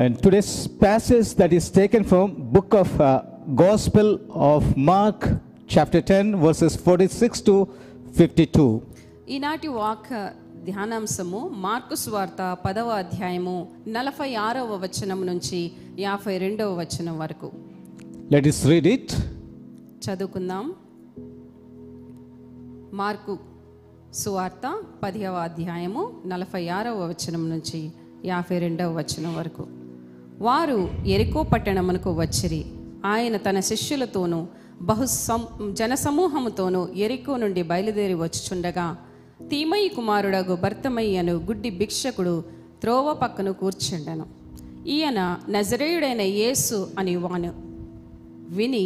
And today's passage that is taken from book of Gospel of Mark chapter 10 verses 46 to 52. ఈనాటి walk ధ్యానాంశము mark సువార్త 10వ అధ్యాయము 46వ వచనం నుంచి 52వ వచనం వరకు. Let us read it. చదువుకుందాం. మార్కు సువార్త 10వ అధ్యాయము 46వ వచనం నుంచి 52వ వచనం వరకు. వారు యెరికో పట్టణమునకు వచ్చిరి. ఆయన తన శిష్యులతోనూ జనసమూహముతోనూ యెరికో నుండి బయలుదేరి వచ్చుచుండగా తీమయి కుమారుడగు బర్తమయి అను గుడ్డి భిక్షకుడు త్రోవ పక్కన కూర్చుండెను. ఈయన నజరేయుడైన యేసు అని వాను. విని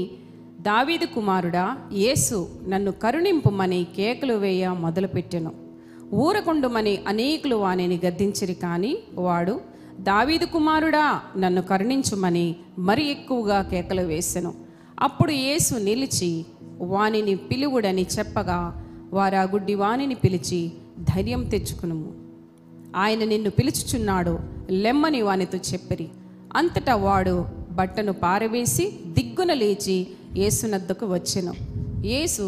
దావీదు కుమారుడా యేసు నన్ను కరుణింపుమని కేకలు వేయ మొదలుపెట్టెను. ఊరకుండుమని అనేకులు వానిని గద్దించిరి. కానీ వాడు దావీదు కుమారుడా నన్ను కరుణించుమని మరి ఎక్కువగా కేకలు వేసెను. అప్పుడు యేసు నిలిచి వానిని పిలువుడని చెప్పగా వారు ఆ గుడ్డి వానిని పిలిచి ధైర్యం తెచ్చుకునుము, ఆయన నిన్ను పిలుచుచున్నాడు లెమ్మని వానితో చెప్పిరి. అంతటా వాడు బట్టను పారవేసి దిగ్గున లేచి యేసునద్దకు వచ్చెను. యేసు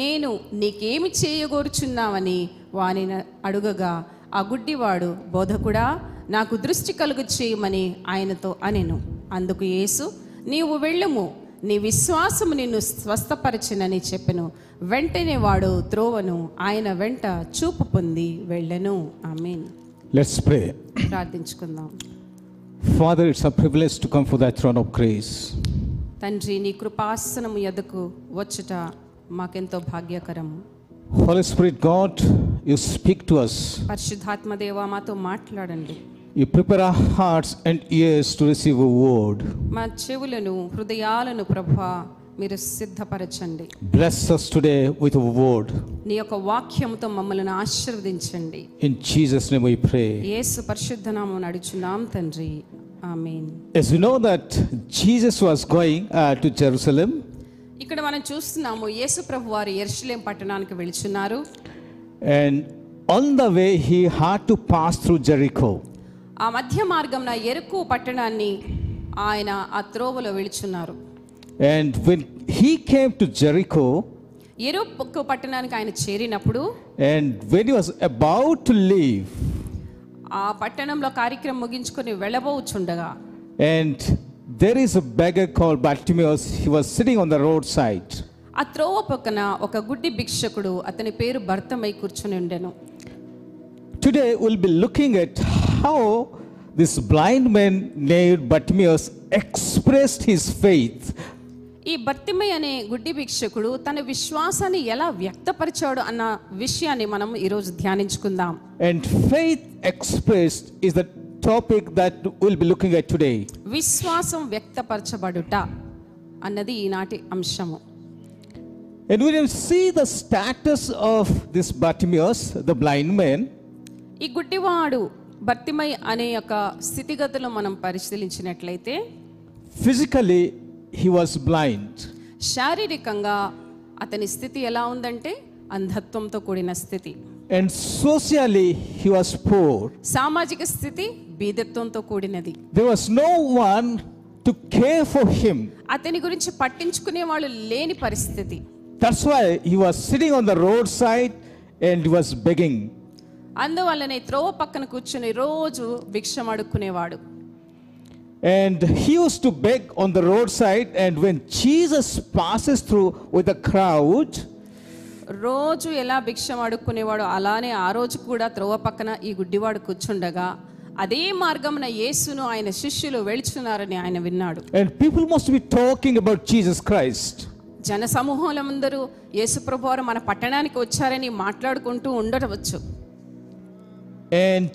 నేను నీకేమి చేయగోరుచున్నావని వానిని అడుగగా ఆ గుడ్డివాడు బోధకుడా నాకు దృష్టి కలుగు చేయమని ఆయనతో అనెను. అందుకు యేసు నీవు వెళ్ళుము, నీ విశ్వాసము నిన్ను స్వస్థపరచునని చెప్పెను. వెంటనే వాడు త్రోవను ఆయన వెంట చూపు పొంది వెళ్ళెను. ఆమేన్. Let's pray. ప్రార్థించుకుందాం. Father, it's a privilege to come for the throne of grace. తండ్రి, నీ కృపాసనము యొద్దకు వచ్చుట మాకెంతో భాగ్యకరం. Holy Spirit God, you speak to us. పరిశుద్ధాత్మ దేవా మాతో మాట్లాడండి. You prepare our hearts and ears to receive a word. మా చెవులను హృదయాలను ప్రభువా మీరు సిద్ధపరచండి. Bless us today with a word. నీ యొక్క వాక్యముతో మమ్మల్ని ఆశీర్వదించండి. In Jesus name we pray. యేసు పరిశుద్ధ నామమున అడుగుచున్నాం తండ్రి. Amen. As we know that Jesus was going to Jerusalem. ఇక్కడ మనం చూస్తున్నాము యేసు ప్రభు వారు యెరూషలేం పట్టణానికి వెళ్తున్నారు. And on the way he had to pass through Jericho. ఆ మధ్య మార్గమున యెరికో పట్టణాన్ని ఆయన ఆ త్రోవలో వెళ్తున్నారు. And when he came to Jericho, యెరికో పట్టణానికి ఆయన చేరినప్పుడు, and when he was about to leave, ఆ పట్టణంలో కార్యక్రమం ముగించుకొని వెళ్ళబోచుండగా, and there is a beggar called Bartimaeus. He was sitting on the roadside. ఆ త్రోవ పక్కన ఒక గుడ్డి భిక్షకుడు, అతని పేరు బర్తమయి, కూర్చొని ఉండెను. Today we'll be looking at how this blind man named Bartimaeus expressed his faith. ఈ బర్తమయి అనే గుడ్డి భిక్షకుడు తన విశ్వాసాన్ని ఎలా వ్యక్తపరిచాడు అన్న విషయాన్ని మనం ఈ రోజు ధ్యానించుకుందాం. And faith expressed is the topic that we'll be looking at today. విశ్వాసం వ్యక్తపరచబడుట అన్నది ఈనాటి అంశము. And we will see the status of this Bartimaeus, the blind man. ఈ గుడ్డివాడు బర్తమయి అనే యొక్క స్థితిగతులను మనం పరిశీలించినట్లయితే, ఫిజికల్లీ he was blind. శారీరకంగా అతని స్థితి ఎలా ఉందంటే అంధత్వంతో కూడిన స్థితి. And socially he was poor. సామాజిక స్థితి బీదత్వంతో కూడినది. There was no one to care for him. అతని గురించి పట్టించుకునే వాళ్ళు లేని పరిస్థితి. That's why he was sitting on the roadside and he was begging. అందువల్లనే త్రోవ పక్కన కూర్చుని రోజు భిక్షం అడుక్కునేవాడు. And he used to beg on the roadside, and when Jesus passes through with a crowd, రోజు ఎలా భిక్షం అడుక్కునేవాడు అలానే ఆ రోజు కూడా త్రోవ పక్కన ఈ గుడ్డివాడు కూర్చుండగా అదే మార్గమున యేసును ఆయన శిష్యులు వెళ్తున్నారని ఆయన విన్నాడు. And people must be talking about Jesus Christ. జనసమూహములందరూ యేసు ప్రభువారు మన పట్టణానికి వచ్చారని మాట్లాడుకుంటూ ఉండవచ్చు. And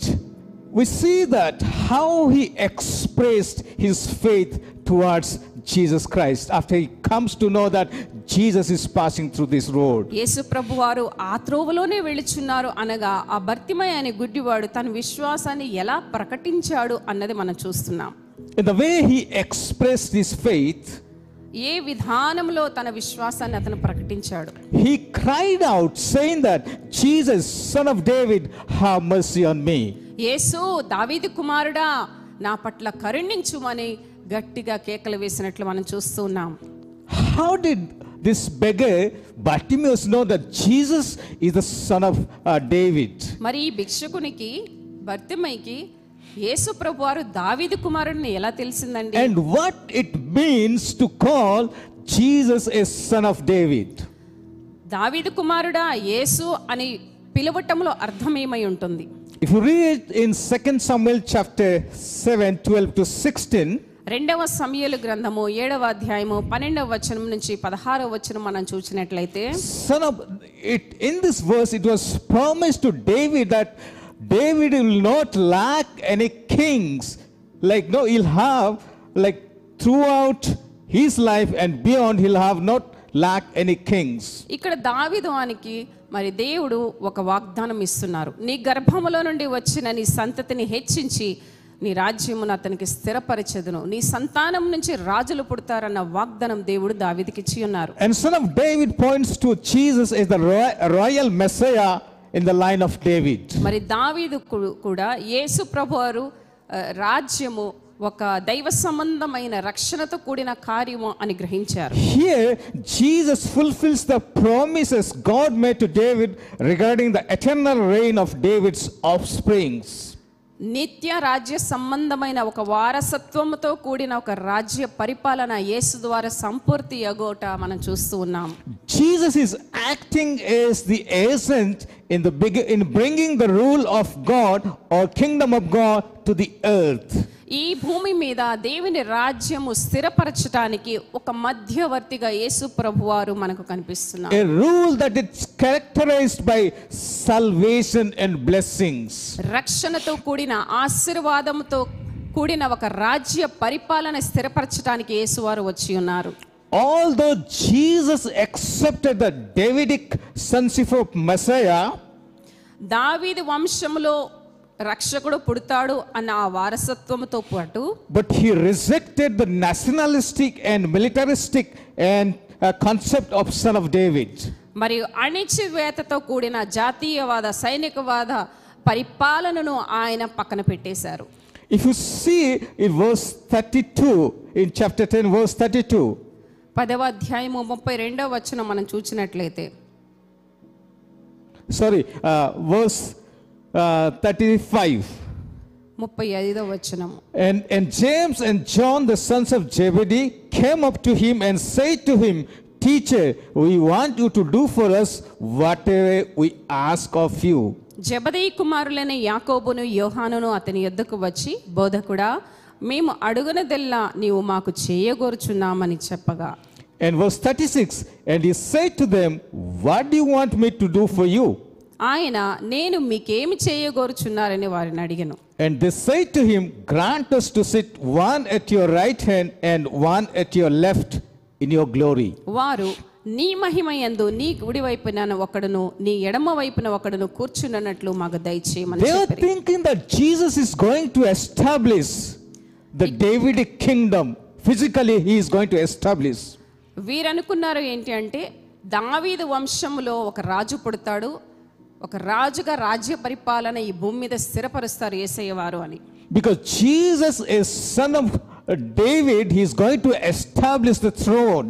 we see that how he expressed his faith towards Jesus Christ after he comes to know that Jesus is passing through this road. యేసు ప్రభువారు ఆ త్రోవలోనే వెళ్తున్నారు అనగా ఆ బర్తమయి అనే గుడ్డివాడు తన విశ్వాసాన్ని ఎలా ప్రకటించాడు అన్నది మనం చూస్తున్నాం. In the way he expressed his faith, ఏ విధానంలో తన విశ్వాసాన్ని అతను ప్రకటించాడు. He cried out saying that Jesus son of David have mercy on me. యేసు దావీదు కుమారుడా నా పట్ల కరుణించుమని గట్టిగా కేకలు వేసినట్లు మనం చూస్తూ ఉన్నాం. How did this beggar Bartimaeus know that Jesus is the son of David? మరి భిక్షుకునికి బర్తిమయికి యేసు ప్రభువారు దావీదు కుమారుడిని ఎలా తెలిసిందండి? And what it means to call Jesus a son of David? దావీదు కుమారుడా యేసు అని పిలవటంలో అర్థం ఏమై ఉంటుంది? If you read in 2 Samuel chapter 7 12 to 16 రెండవ సమూయేలు గ్రంథము 7వ అధ్యాయము 12వ వచనం నుంచి 16వ వచనం మనం చూసినట్లయితే son of it in this verse it was promised to David that David will not lack any kings, like no, he'll have like throughout his life and beyond he'll have not lack any kings. ఇక్కడ దావీదునికి మరి దేవుడు ఒక వాగ్దానం ఇస్తున్నారు, నీ గర్భములో నుండి వచ్చిన నీ సంతతిని హెచ్చించి నీ రాజ్యమును అతనికి స్థిరపరిచెదను, నీ సంతానం నుంచి రాజులు పుడతారన్న వాగ్దానం దేవుడు దావీదుకి ఇచ్చి ఉన్నారు. And son of David points to Jesus as the royal messiah in the line of David. మరి దావీదు కూడా యేసు ప్రభువారు రాజ్యము ఒక దైవ సంబంధమైన రక్షణతో కూడిన కార్యము అని గ్రహించారు. Here Jesus fulfills the promises God made to David regarding the eternal reign of David's offspring. నిత్య రాజ్య సంబంధమైన ఒక వారసత్వంతో కూడిన ఒక రాజ్య పరిపాలన యేసు ద్వారా సంపూర్తి అగోట మనం చూస్తూ ఉన్నాం. Jesus is acting as the agent in bringing the rule of God or kingdom of God to the earth. ఈ భూమి మీద దేవుని రాజ్యము స్థిరపరచడానికి ఒక మధ్యవర్తిగా యేసు ప్రభువారు మనకు కనిపిస్తున్నారు. A rule that is characterized by salvation and blessings. రక్షణతో కూడిన ఆశీర్వాదముతో కూడిన ఒక రాజ్య పరిపాలన స్థిరపరచడానికి యేసువారు వచ్చి ఉన్నారు. Although Jesus accepted the Davidic sonship of Messiah, దావీదు వంశములో రక్షకుడు పుడతాడు అన్న ఆ వారసత్వంతో పాటు but he rejected the nationalistic and militaristic and concept of son of David. మరియు అణిచివేతతో కూడిన జాతీయవాద సైనికవాద పరిపాలనను ఆయన పక్కన పెట్టేశారు. If you see in verse 32 in chapter 10 verse 32 10వ అధ్యాయం 32వ వచనం మనం చూసినట్లయితే వర్స్ 35 35వ వచనం and James and John the sons of Zebedee came up to him and said to him, Teacher, we want you to do for us whatever we ask of you. జబదీ కుమారులైన యాకోబును యోహానును అతని యొద్దకు వచ్చి, బోధకుడా, మేము అడుగునదెల్లా నీవు మాకు చేయగోరుచున్నామని చెప్పగా. And verse 36 and he said to them, What do you want me to do for you? ఆయన, నేను మీకేమి చేయగోరుచున్నారని వారిని అడిగను. And they said to him, Grant us to sit one at your right hand and one at your left in your glory. వారు, నీ మహిమయందు నీ కుడి వైపున ఒకడును నీ ఎడమ వైపున ఒకడును కూర్చున్నట్లు మాకు దయచేయమని చెప్పారు. They were thinking that Jesus is going to establish the Davidic kingdom. Physically he is going to establish. వీరు అనుకున్నారు ఏంటి అంటే దావీదు వంశములో ఒక రాజు పుడతాడు, ఒక రాజుగా రాజ్య పరిపాలన ఈ భూమి మీద స్థిరపరుస్తారు యేసయ్య వారు అని. Because Jesus is son of David, he is going to establish the throne.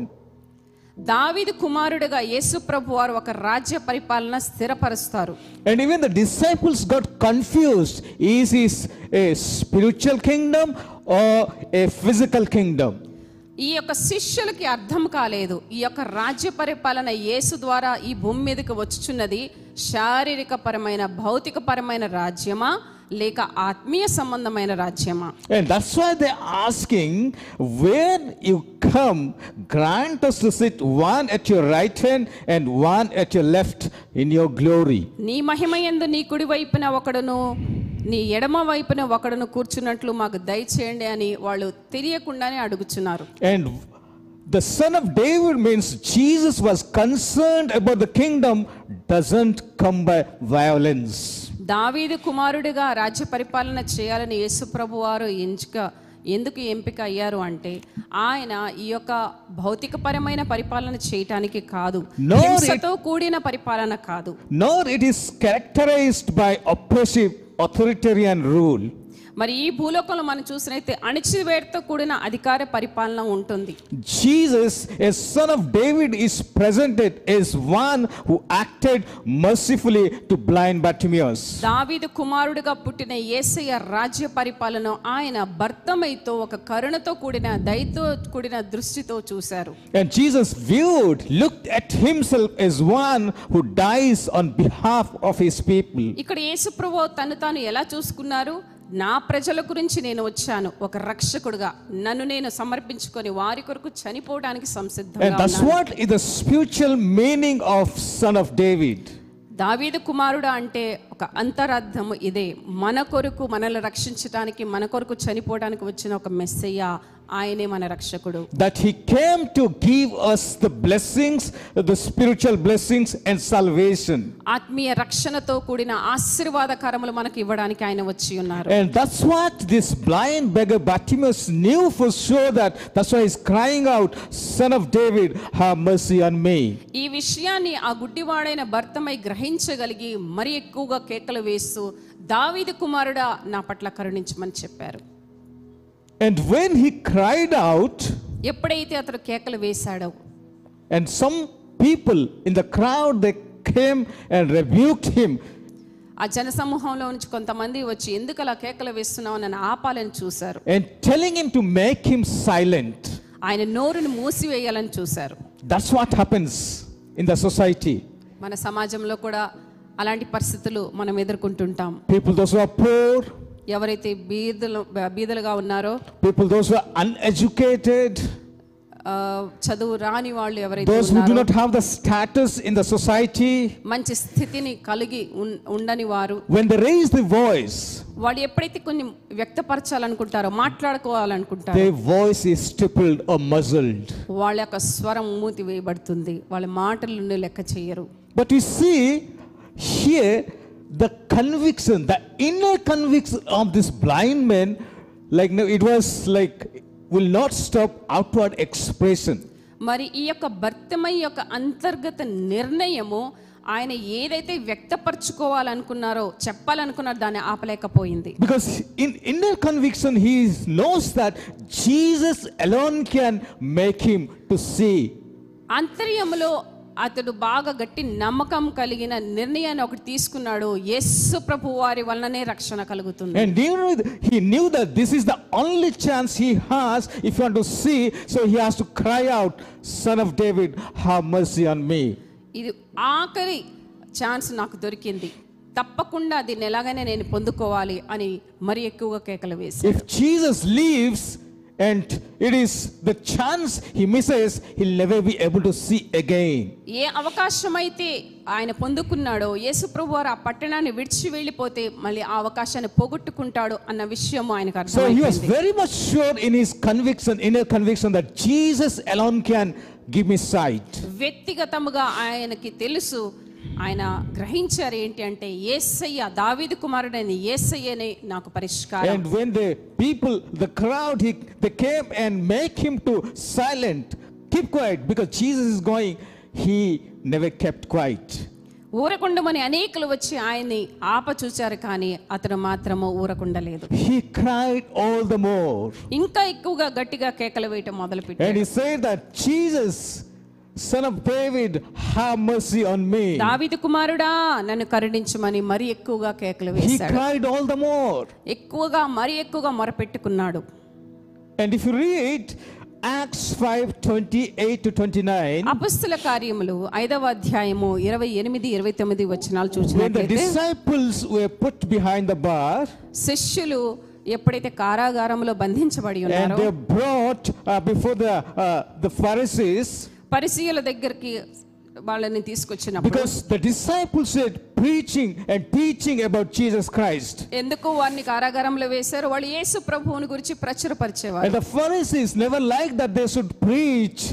దావీదు కుమారుడిగా యేసు ప్రభువారు ఒక రాజ్య పరిపాలన స్థిరపరుస్తారు. And even the disciples got confused, is he a spiritual kingdom or a physical kingdom? ఈ యొక్క శిష్యులకి అర్థం కాలేదు, ఈ యొక్క రాజ్య పరిపాలన యేసు ద్వారా ఈ భూమి మీదకి వచ్చుచున్నది శారీరక పరమైన భౌతిక పరమైన రాజ్యమా లేక ఆత్మీయ సంబంధమైన రాజ్యమా. And that's why they asking, when you come, grant us to sit one at your right hand and one at your left in your glory. నీ మహిమయందు నీ కుడి వైపున ఒకడును నీ ఎడమ వైపున ఒకడును కూర్చున్నట్లు మాకు దయచేయండి అని వాళ్ళు తెలియకుండానే అడుగుతున్నారు. And the son of David means Jesus was concerned about the kingdom doesn't come by violence. దావీదు కుమారుడిగా రాజ్య పరిపాలన చేయాలని యేసు ప్రభువారు ఎందుకు ఎంపిక అయ్యారు అంటే ఆయన ఈ యొక్క భౌతిక పరమైన పరిపాలన చేయటానికి కాదు, హింసతో కూడిన పరిపాలన కాదు, nor it is characterized by oppressive authoritarian rule. మరి ఈ భూలోకంలో మనం చూసినైతే అణచివేతతో కూడిన అధికార పరిపాలన ఉంటుంది. Jesus, a son of David, is presented as one who acted mercifully to blind Bartimaeus. దావీదు కుమారుడిగా పుట్టిన యేసయ్య రాజ్య పరిపాలన ఆయన బర్తమైతో ఒక కరుణతో కూడిన దయతో కూడిన దృష్టితో చూశారు. And Jesus looked at himself as one who dies on behalf of his people. ఇక్కడ యేసుప్రభువు తను ఎలా చూసుకున్నారు? నా ప్రజల గురించి నేను వచ్చాను ఒక రక్షకుడిగా, నన్ను నేను సమర్పించుకొని వారి కొరకు చనిపోవడానికి సంసిద్ధంగా. That's what is the spiritual meaning of son of David. దావీదు కుమారుడు అంటే ఒక అంతరార్థము ఇదే, మన కొరకు మనల్ని రక్షించడానికి మన కొరకు చనిపోవడానికి వచ్చిన ఒక మెస్సయ్య, ఆయనే మన రక్షకుడు. That he came to give us the blessings, the spiritual blessings and salvation. ఆత్మీయ రక్షణతో కూడిన ఆశీర్వాదకరములు మనకు ఇవ్వడానికి ఆయన వచ్చి ఉన్నారు. And that's what this blind beggar Bartimaeus knew for sure, that's why he's crying out, son of David, have mercy on me. ఈ విషయాన్ని ఆ గుడ్డివాడైన బర్తమై గ్రహించగలిగి మరి ఎక్కువగా కేకలు వేస్తూ దావీదు కుమారుడా నా పట్ల కరుణించమని చెప్పారు. And when he cried out, ఎప్పుడైతే అతడు కేకలు వేసాడో, and some people in the crowd, they came and rebuked him. ఆ జనసమూహంలో నుంచి కొంతమంది వచ్చి ఎందుకు అలా కేకలు వేస్తున్నావు అని ఆపాలని చూశారు. And telling him to make him silent. ఆయన నోరును మూసివేయాలని చూశారు. That's what happens in the society. మన సమాజంలో కూడా అలాంటి పరిస్థితులు మనం ఎదుర్కొంటుంటాం. People those who are poor, ఎవరైతే బీదలుగా ఉన్నారో, people those who are uneducated, చదువు రాని వాళ్ళు ఎవరైతే, those who do not have the status in the society, మంచి స్థితిని కలిగి ఉండని వారు, when they raise the voice, వాళ్ళు ఎప్పుడైతే కొన్ని వ్యక్తపరచాలనుకుంటారో మాట్లాడుకోవాలనుకుంటారో, their voice is stifled or muzzled. వాళ్ళ యొక్క స్వరం మూతి వేయబడుతుంది, వాళ్ళ మాటలను లెక్క చేయరు. But you see here the conviction, the inner conviction of this blind man, like no, it was like will not stop outward expression. మరి ఈ యొక్క బర్తమై యొక్క అంతర్గత నిర్ణయము ఆయన ఏదైతే వ్యక్తపరచుకోవాలనుకున్నారో చెప్పాలనుకున్నారో దాన్ని ఆపలేకపోయింది. Because in inner conviction he knows that Jesus alone can make him to see. అంతర్యములో అతడు బాగా గట్టి నమ్మకం కలిగిన నిర్ణయాన్ని ఒకటి తీసుకున్నాడు, యేసు ప్రభు వారి వల్లనే రక్షణ కలుగుతుంది. And he knew that this is the only chance he has if you want to see, so he has to cry out, son of David, have mercy on me. ఇది ఆఖరి ఛాన్స్ నాకు దొరికింది, తప్పకుండా దీన్ని ఎలాగైనా నేను పొందుకోవాలి అని మరి ఎక్కువగా కేకలు వేసి. If Jesus leaves and it is the chance he misses, he'll never be able to see again. ఏ అవకాశమైతే ఆయన పొందుకున్నాడో, యేసు ప్రభువారు ఆ పట్టణాన్ని విడిచి వెళ్ళిపోతే మళ్ళీ ఆ అవకాశాన్ని పోగొట్టుకుంటాడు అన్న విషయం ఆయనకు అర్థమైంది. So he was very much sure in his conviction, inner conviction, that Jesus alone can give me sight. వ్యక్తిగతంగా ఆయనకి తెలుసు, ఆయన గ్రహించారు ఏంటి అంటే యేసయ్య దావీదు కుమారుడైన యేసయ్యనే నాకు పరిష్కారం. And when the people, the crowd, they came and make him to silent, keep quiet, because Jesus is going, he never kept quiet. ఊరకుండమని అనేకులు వచ్చి ఆయన్ని ఆపచూచారు, కానీ అతను మాత్రము ఊరకుండలేదు. He cried all the more. ఇంకా ఎక్కువగా గట్టిగా కేకలు వేయటం మొదలుపెట్టాడు. And he said that Jesus, son of David, have mercy on me. దావీదు కుమారుడా నన్ను కరుణించమని మరి ఎక్కువగా కేకలు వేసాడు. He cried all the more. ఎక్కువగా మరి ఎక్కువగా మొరపెట్టుకున్నాడు. And if you read Acts 5:28-29, అపొస్తలుల కార్యములు 5వ అధ్యాయము 28-29 వచనాలు చూసినట్లయితే, the disciples were put behind the bar. శిష్యులు ఎప్పుడైతే కారాగారంలో బంధించబడి ఉన్నారో, and they brought before the Pharisees, పరిసయ్యుల దగ్గరికి వాళ్ళని తీసుకొచ్చినప్పుడు, because the disciples said preaching and teaching about Jesus Christ. ఎందుకు వారిని కారాగారంలో వేశారు? వాళ్ళు యేసు ప్రభువుని గురించి ప్రచారపరిచేవారు. And the Pharisees never liked that they should preach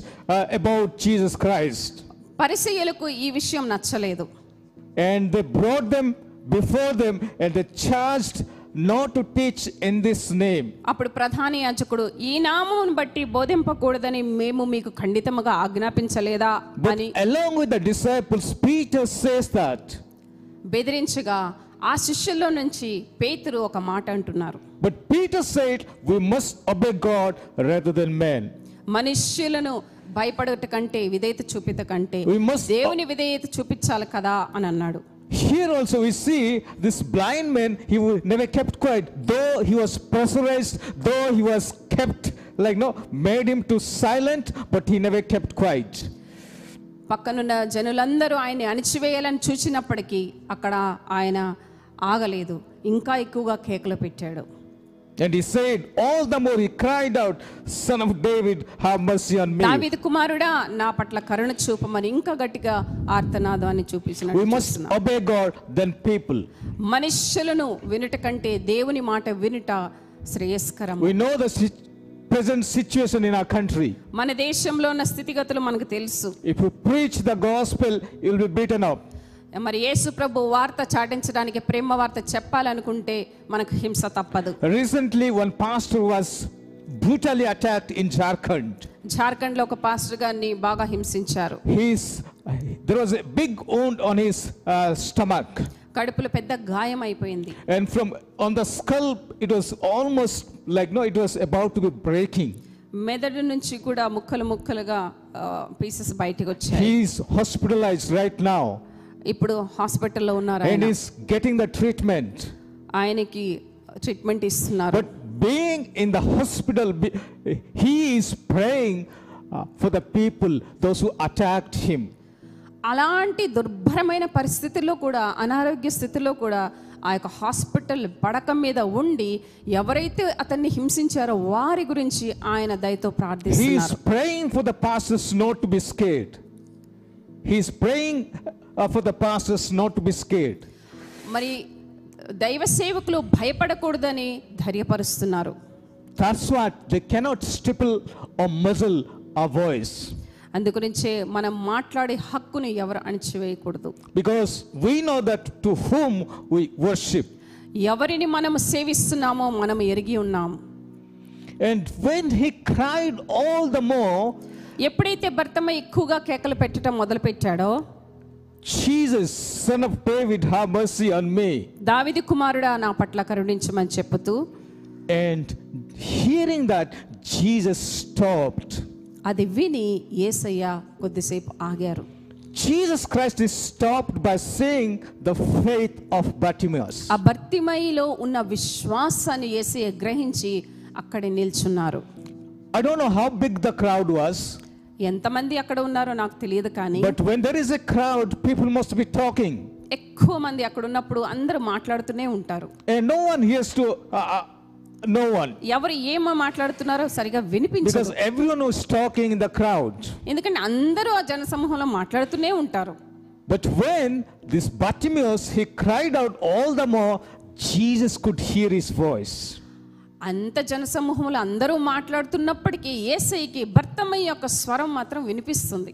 about Jesus Christ. పరిసయ్యులకు ఈ విషయం నచ్చలేదు. And they brought them before them and they charged not to teach in this name. అప్పుడు ప్రధాన యాజకుడు ఈ నామమును బట్టి బోధింపకూడదని మేము మీకు ఖండితముగా ఆజ్ఞాపించలేదా అని, along with the disciples Peter says that, బెదిరించగా ఆ శిష్యుల్లో నుంచి పేతురు ఒక మాట అంటున్నారు. But Peter said, we must obey God rather than men. మనుష్యులను భయపడట కంటే విధేయత చూపిత కంటే దేవుని విధేయత చూపించాలి కదా అని అన్నాడు. Here also we see this blind man, he never kept quiet, though he was pressurized, though he was kept like no made him to silent, but he never kept quiet. పక్కనున్న జనులందరూ ఆయన్ని అణిచివేయాలని చూచినప్పటికీ అక్కడ ఆయన ఆగలేదు, ఇంకా ఎక్కువగా కేకలు పెట్టాడు. And he said, all the more he cried out, Son of David, have mercy on me. David kumaruda na patla karuna chupamani inka gattiga aartanaadani chupinchinadu. We must obey God than people. Manushulanu vinuta kante devuni maata vinuta shreyeskaramu. We know the present situation in our country. Mana deshamlo na sthitigatulu manaku telusu. If you preach the gospel, you will be beaten up. మరి యేసు ప్రభు వార్త చాటించడానికి, ప్రేమ వార్త చెప్పాలనుకుంటే మనకు హింస తప్పదు. Recently one pastor was brutally attacked in Jharkhand. Jharkhand లో ఒక pastor గారిని బాగా హింసించారు. There was a big wound on his stomach. కడుపులో పెద్ద గాయం అయిపోయింది. And from on the skull it was almost like no it was about to be breaking. మెదడు నుంచి కూడా ముక్కలు ముక్కలుగా pieces బయటికి వచ్చాయి. He is hospitalized right now. ఇప్పుడు హాస్పిటల్లో ఉన్నారు. And he is getting the treatment. ఆయనకి ట్రీట్మెంట్ ఇస్తున్నారు. But being in the hospital, he is praying for the people, those who attacked him. అలాంటి దుర్భరమైన పరిస్థితుల్లో కూడా, అనారోగ్య స్థితిలో కూడా ఆ యొక్క హాస్పిటల్ పడక మీద ఉండి ఎవరైతే అతన్ని హింసించారో వారి గురించి ఆయన దయతో ప్రార్థిస్తున్నారు. He is praying for the pastors not to be scared. He is praying for the pastors not to be scared. మరి దైవ సేవకులు భయపడకూడదని ధైర్యపరుస్తున్నారు. That's what they cannot stifle or muzzle our voice. అందుగురించి మనం మాట్లాడే హక్కుని ఎవరు అణచివేయకూడదు. Because we know that to whom we worship. ఎవరిని మనం సేవిస్తున్నామో మనం ఎరిగి ఉన్నాం. And when he cried all the more, ఎప్పుడైతే బర్తమ ఎక్కువగా కేకలు పెట్టడం మొదలు పెట్టాడో, Jesus, son of David, have mercy on me. దావీదు కుమారుడా నా పట్ల కరుణించమని చెప్పుతూ, and hearing that Jesus stopped. అది విని యేసయ్య కొద్దిసేపు ఆగారు. Jesus Christ is stopped by saying the faith of Bartimaeus. ఆ బర్తిమయిలో ఉన్న విశ్వాసాన్ని యేసయ్య గ్రహించి అక్కడే నిల్చున్నారు. I don't know how big the crowd was. ఎంతమంది అక్కడ ఉన్నారో నాకు తెలియదు కానీ, but when there is a crowd people must be talking. ఎక్కువ మంది అక్కడ ఉన్నప్పుడు అందరూ మాట్లాడుతూనే ఉంటారు. And no one hears to no one. ఎవరు ఏమ మాట్లాడుతున్నారో సరిగా వినిపించదు. Because everyone is talking in the crowd. ఎందుకంటే అందరూ ఆ జనసమూహంలో మాట్లాడుతూనే ఉంటారు. But when this Bartimaeus he cried out all the more, Jesus could hear his voice. అంత జనసమూహంలో అందరూ మాట్లాడుతున్నప్పటికీ యేసయ్యకి బర్తమయ్య యొక్క స్వరం మాత్రం వినిపిస్తుంది.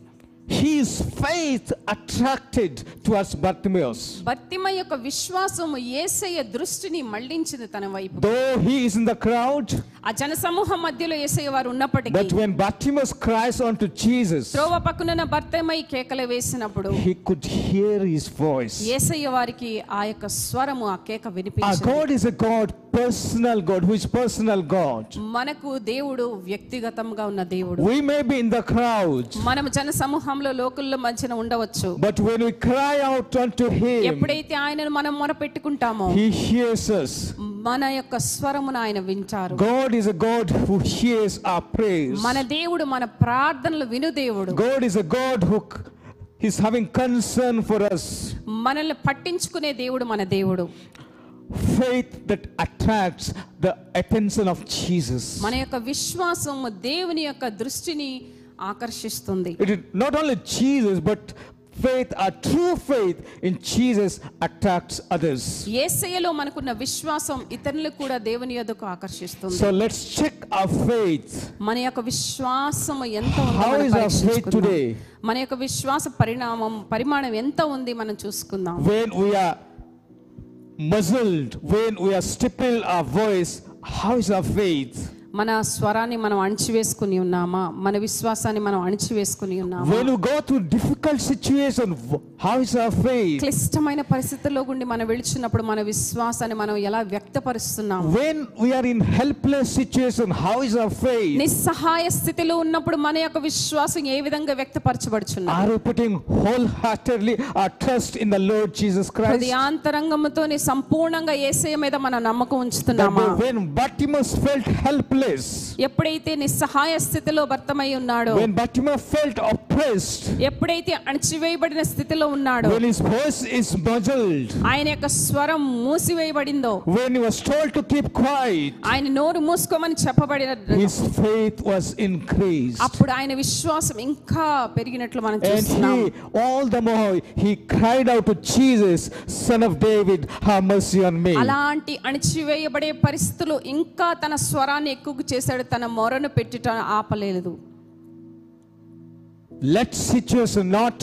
His faith attracted towards Bartimaeus. బర్తిమయ్య యొక్క విశ్వాసము యేసయ్య దృష్టిని మళ్ళించింది తన వైపు. Though he is in the crowd, ఆ జనసమూహం మధ్యలో యేసయ్య వారు ఉన్నప్పటికీ, but when Bartimaeus cries unto Jesus, త్రోవ పక్కనున్న బర్తమయ్య కేకలు వేసినప్పుడు, he could hear his voice. యేసయ్య వారికి ఆ యొక్క స్వరము, ఆ కేక వినిపించింది. God is a God, personal God, who is personal God. మనకు దేవుడు వ్యక్తిగతంగా ఉన్న దేవుడు. We may be in the crowd. మనం జనసమూహంలో లోకుల్లో మధ్యన ఉండవచ్చు. But when we cry out unto him, ఎప్పుడైతే ఆయనను మనం మొరపెట్టుకుంటామో, he hears us. మన యొక్క స్వరమును ఆయన వింటారు. God is a God who hears our prayers. మన దేవుడు మన ప్రార్థనలు విను దేవుడు. God is a God who is having concern for us. మనల్ని పట్టించుకునే దేవుడు మన దేవుడు. Faith that attracts the attention of Jesus. మన యొక్క విశ్వాసము దేవుని యొక్క దృష్టిని ఆకర్షిస్తుంది. It is not only Jesus but faith, a true faith in Jesus attracts others. యేసయ్యలో మనకున్న విశ్వాసం ఇతరులను కూడా దేవుని యొద్దకు ఆకర్షిస్తుంది. So let's check our faith. మన యొక్క విశ్వాసము ఎంత ఉందో మనం పరిశీలించుకుందాం. మన యొక్క విశ్వాస పరిమాణం ఎంత ఉంది మనం చూసుకుందాం. When we are muzzled, when we are stifled our voice, how is our faith? మన స్వరాన్ని మనం అణచివేసుకుని ఉన్నామా? మన విశ్వాసాన్ని మనం అణచివేసుకుని ఉన్నామా? When we go through difficult situation, how is our faith? క్లిష్టమైన పరిస్థితుల్లో గుండి మనం వెళ్తున్నప్పుడు మన విశ్వాసాన్ని మనం ఎలా వ్యక్తపరుస్తున్నాము? When we are in helpless situation, how is our faith? నిస్సహాయ స్థితిలో ఉన్నప్పుడు మన యొక్క విశ్వాసం ఏ విధంగా వ్యక్తపరచబడుచున్నది? Are we putting wholeheartedly our trust in the Lord Jesus Christ? హృదయాంతరంగముతోని సంపూర్ణంగా యేసయ్య మీద మన నమ్మకం ఉంచుతున్నామా? When Bartimaeus felt helpless, ఎప్పుడైతే నిస్సహాయ స్థితిలో భర్తమై ఉన్నాడో, when Bartimaeus felt oppressed, ఎప్పుడైతే అణచివేయబడిన స్థితిలో ఉన్నాడో, when his voice is muzzled, ఆయన యొక్క స్వరం మూసివేయబడిందో, when he was told to keep quiet, ఆయన నోరు మూసుకోమని చెప్పబడినప్పుడు, his faith was increased, అప్పుడు ఆయన విశ్వాసం ఇంకా పెరిగినట్లు మనం చూస్తున్నాం. And he, all the more he cried out to Jesus, Son of David, have mercy on me. అలాంటి అణచివేయబడే పరిస్థితుల్లో ఇంకా తన స్వరాన్ని ఎక్కువ చేశాడు, తన మొరను పెట్టడం ఆపలేదు. Let situation not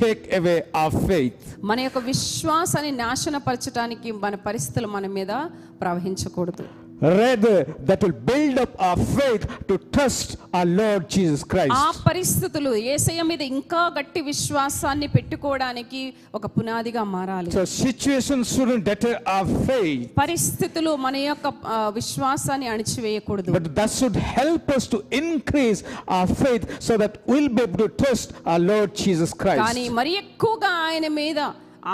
take away our faith. మన యొక్క విశ్వాసాన్ని నాశనపరచడానికి మన పరిస్థితులు మన మీద ప్రవహించకూడదు. Rather, that will build up our faith to trust our Lord Jesus Christ. ఆ పరిస్థితులు యేసయ్య మీద ఇంకా గట్టి విశ్వాసాన్ని పెట్టుకోవడానికి ఒక పునాదిగా మారాలి. So situation shouldn't deter our faith. పరిస్థితులు మన యొక్క విశ్వాసాన్ని అణచివేయకూడదు. But that should help us to increase our faith so that we'll be able to trust our Lord Jesus Christ. కానీ మరి ఎక్కువగా ఆయన మీద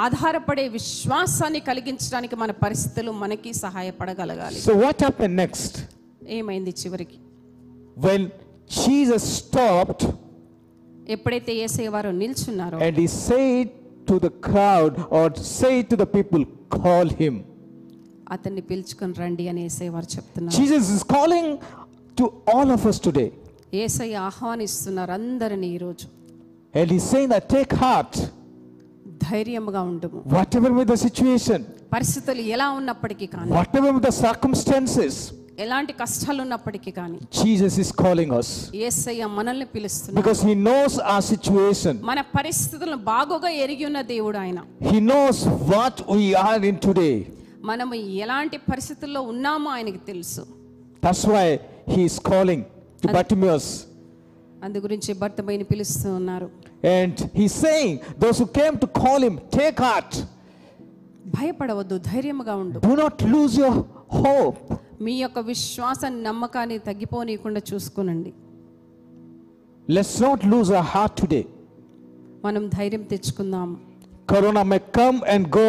ఆధారపడే విశ్వాసాన్ని కలిగించడానికి మన పరిస్థితులు మనకి సహాయపడగలగాలి. So what happened next? ఏమైంది చివరికి? When Jesus stopped, ఎప్పుడైతే యేసయ్య వారు నిల్చున్నారో, and he said to the crowd or say to the people, call him. అతన్ని పిలుచుకొని రండి అని యేసయ్య వారు చెప్తున్నారు. Jesus is calling to all of us today. యేసయ్య ఆహ్వానిస్తున్నారు అందరిని ఈ రోజు. And he saying that take heart. ధైర్యముగా ఉండుము. Whatever with the situation, పరిస్థితులు ఎలా ఉన్నప్పటికీ కానీ, whatever with the circumstances, ఎలాంటి కష్టాలు ఉన్నప్పటికీ కానీ, జీసస్ ఇస్ కాలింగ్ us. యేసయ్య మనల్ని పిలుస్తున్నాడు. Because he knows our situation. మన పరిస్థితులను బాగోగా ఎరిగి ఉన్న దేవుడు ఆయన. He knows what we are in today. మనం ఎలాంటి పరిస్థితుల్లో ఉన్నామో ఆయనకి తెలుసు. That's why he is calling to Bartimaeus. అందు గురించి బర్తమైని పిలుస్తున్నారు. And he saying those who came to call him, take heart, భయపడవద్దు, ధైర్యముగా ఉండు. Do not lose your hope. మీ యొక్క విశ్వాసాన్ని నమ్మకాన్ని తగ్గిపోనియకుండా చూసుకోనండి. Let's not lose our heart today. మనం ధైర్యం తెచ్చుకుందాం. Corona may come and go.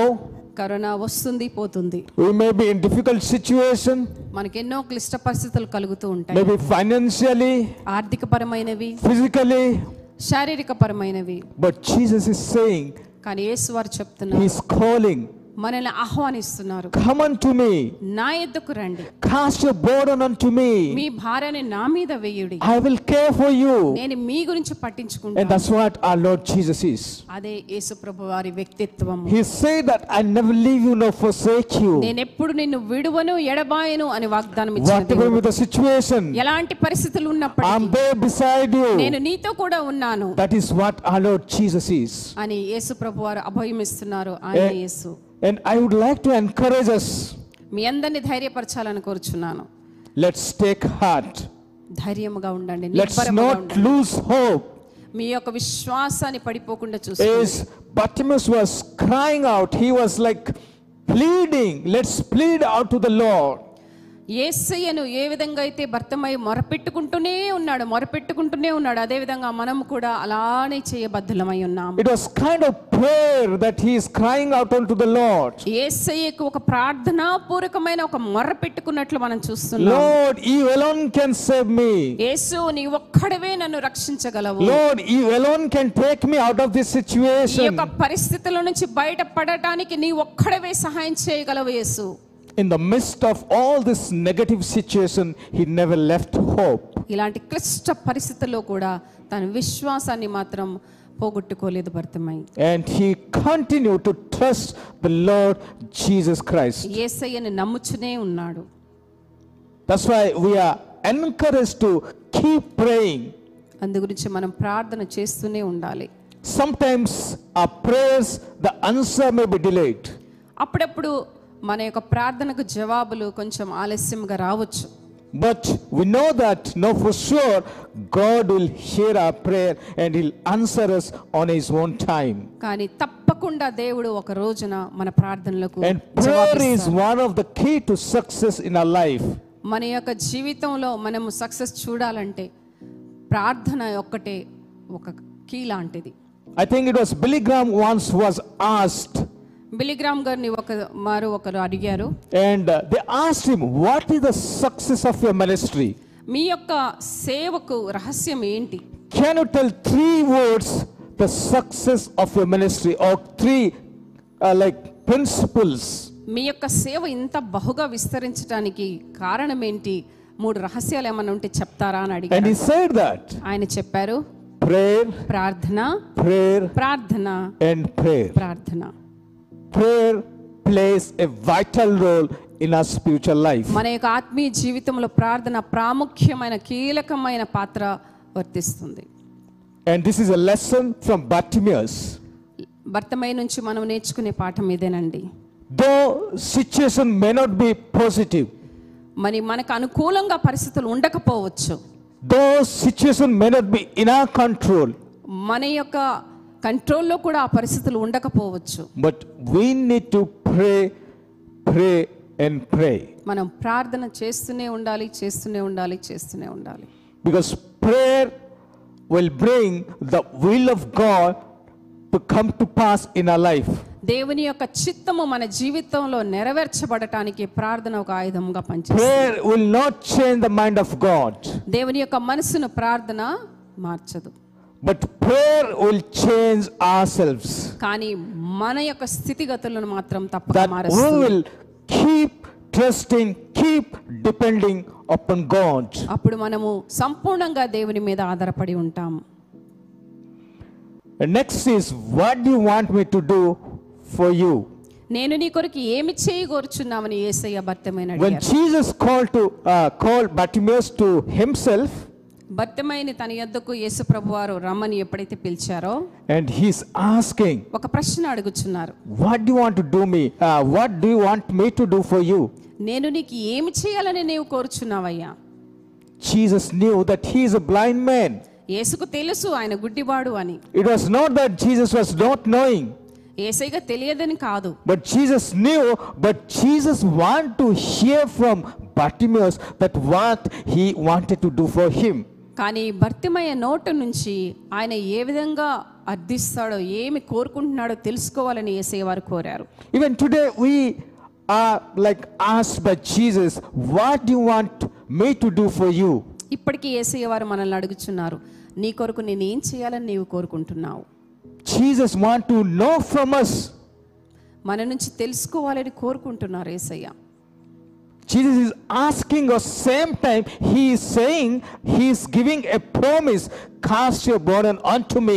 Corona వస్తుంది పోతుంది. We may be in difficult situation. మనకి ఎన్నో క్లిష్ట పరిస్థితులు కలుగుతూ ఉంటాయి. Maybe financially, ఆర్థికపరమైనవి, physically, శారీరకపరమైనవి. But Jesus is saying, కానీ యేసు వారు చెప్తున్నారు, he is calling, మనల్ని ఆహ్వానిస్తున్నారు. Come unto me, నా యొద్దకు రండి. Cast your burden unto me, మీ భారాన్ని నా మీద వేయుడి. I will care for you, నేను మీ గురించి పట్టించుకుంటాను. And that's what our Lord Jesus is. అదే యేసు ప్రభు వారి వ్యక్తిత్వం. He said that I never leave you nor forsake you. నేను ఎప్పుడు నిన్ను విడువను ఎడబాయను అని వాగ్దానం ఇచ్చాడు. Whatever with the situation, ఎలాంటి పరిస్థితులు ఉన్నప్పటికీ, I am there beside you, నేను నీతో కూడా ఉన్నాను. That is what our Lord Jesus is. అని యేసు ప్రభు వారు అభయమిస్తున్నారు. ఆయన యేసు. And I would like to encourage us. మీ అందరిని ధైర్యపరచాలని కోరుచున్నాను. Let's take heart. ధైర్యముగా ఉండండి. Let's not lose hope. మీ యొక్క విశ్వాసాన్ని పడిపోకుండా చూసుకోండి. As Bartimaeus was crying out, he was like pleading, let's plead out to the Lord. యేసయ్యను ఏ విధంగా అయితే భర్తమయ్య మొరపెట్టుకుంటూనే ఉన్నాడు, అదే విధంగా మనం కూడా అలానే చేయబద్ధులమై ఉన్నాం. It was kind of prayer that he is crying out unto the Lord. యేసయ్యకు ఒక ప్రార్థనాపూర్వకమైన ఒక మొరపెట్టుకున్నట్లు మనం చూస్తున్నాం. Lord, you alone can save me. యేసు నీ ఒక్కడివే నన్ను రక్షించగలవు. Lord, you alone can take me out of this situation. ఈ యొక్క పరిస్థితుల నుంచి బయటపడటానికి నీ ఒక్కడివే సహాయం చేయగలవు యేసు. In the midst of all this negative situation, he never left hope. ఇలాంటి క్లిష్ట పరిస్థితుల్లో కూడా తన విశ్వాసాన్ని మాత్రం పోగొట్టుకోలేదు భర్తమై. And he continued to trust the Lord Jesus Christ. యేసయ్యని నమ్ముచునే ఉన్నాడు. That's why we are encouraged to keep praying. అందు గురించి మనం ప్రార్థన చేస్తూనే ఉండాలి. Sometimes our prayers, the answer may be delayed. అప్పుడప్పుడు మన యొక్క ప్రార్థనకు జవాబులు కొంచెం ఆలస్యంగా రావచ్చు. But we know that now for sure God will hear our prayer and he'll answer us on his own time. కానీ తప్పకుండా దేవుడు ఒక రోజున మన ప్రార్థనలకు జవాబిస్తాడు. And prayer is one of the key to success in our life. మన యొక్క జీవితంలో మనము సక్సెస్ చూడాలంటే ప్రార్థన ఒక్కటే ఒక కీ లాంటిది. I think it was Billy Graham once was asked. Billy Graham గారిని ఒకరు అడిగారు. And they asked him, what is the success of your ministry? మీ యొక్క సేవకు రహస్యం ఏంటి? Can you tell three words the success of your ministry or three like principles? మీ యొక్క సేవ ఇంత బహుగా విస్తరించడానికి కారణం ఏంటి? మూడు రహస్యాలు ఏమన్నా ఉంటే చెప్తారా అని అడిగారు. And he said that. ఆయన చెప్పారు, prayer, ప్రార్థన and prayer. ప్రార్థన. Prayer plays a vital role in our spiritual life. మన యొక్క ఆత్మీయ జీవితంలో ప్రార్థన ప్రాముఖ్యమైన కీలకమైన పాత్ర వర్తిస్తుంది. And this is a lesson from Bartimaeus. బర్తిమై నుంచి మనం నేర్చుకునే పాఠం ఇదేనండి. Though situation may not be positive. మరి మనకు అనుకూలంగా పరిస్థితులు ఉండకపోవచ్చు. Though situation may not be in our control. మన యొక్క కంట్రోల్లో కూడా ఆ పరిస్థితులు ఉండకపోవచ్చు. But we need to pray pray and pray. మనం ప్రార్థన చేస్తూనే ఉండాలి. Because prayer will bring the will of God to come to pass in our life. దేవుని యొక్క చిత్తము మన జీవితంలో నెరవేర్చబడటానికి ప్రార్థన ఒక ఆయుధంగా పనిచేస్తుంది. Prayer will not change the mind of God. దేవుని యొక్క మనసును ప్రార్థన మార్చదు. But prayer will change ourselves. కానీ మన యొక్క స్థితిగతులను మాత్రం తప్పక మారుస్తుంది. That we will keep depending upon God. అప్పుడు మనము సంపూర్ణంగా దేవుని మీద ఆధారపడి ఉంటాం. And next is, what do you want me to do for you? నేను నీ కొరకు ఏమి చేయగోరుచున్నామని యేసయ్య బర్తిమేయుని అడిగారు. When Jesus called Bartimaeus to himself, బర్తిమేయుని తన యొద్దకు యేసు ప్రభువారు రమ్మని ఎప్పుడైతే పిలిచారో, and he is asking, ఒక ప్రశ్న అడుగుచున్నారు. What do you want me to do for you? నేను నీకు ఏమి చేయాలని నీవు కోరుచున్నావయ్యా? Jesus knew that he is a blind man. యేసుకు తెలుసు ఆయన గుడ్డివాడు అని. It was not that Jesus was not knowing. యేసయ్యకు తెలియదని కాదు. But Jesus knew, but Jesus want to hear from Bartimaeus that what he wanted to do for him. కానీ బర్తిమేయ నోటి నుంచి ఆయన ఏ విధంగా అర్థిస్తాడో, ఏమి కోరుకుంటున్నాడో తెలుసుకోవాలని యేసయ్య వారు కోరారు. Even today we are like asked by Jesus, what do you want me to do for you? ఇప్పటికీ యేసయ్య వారు మనల్ని అడుగుతున్నారు, నీ కొరకు నేను ఏం చేయాలని నీవు కోరుకుంటున్నావు? Jesus want to know from us. మన నుంచి తెలుసుకోవాలని కోరుకుంటున్నారు యేసయ్య. Jesus is asking us, same time he is saying, he is giving a promise, cast your burden unto me,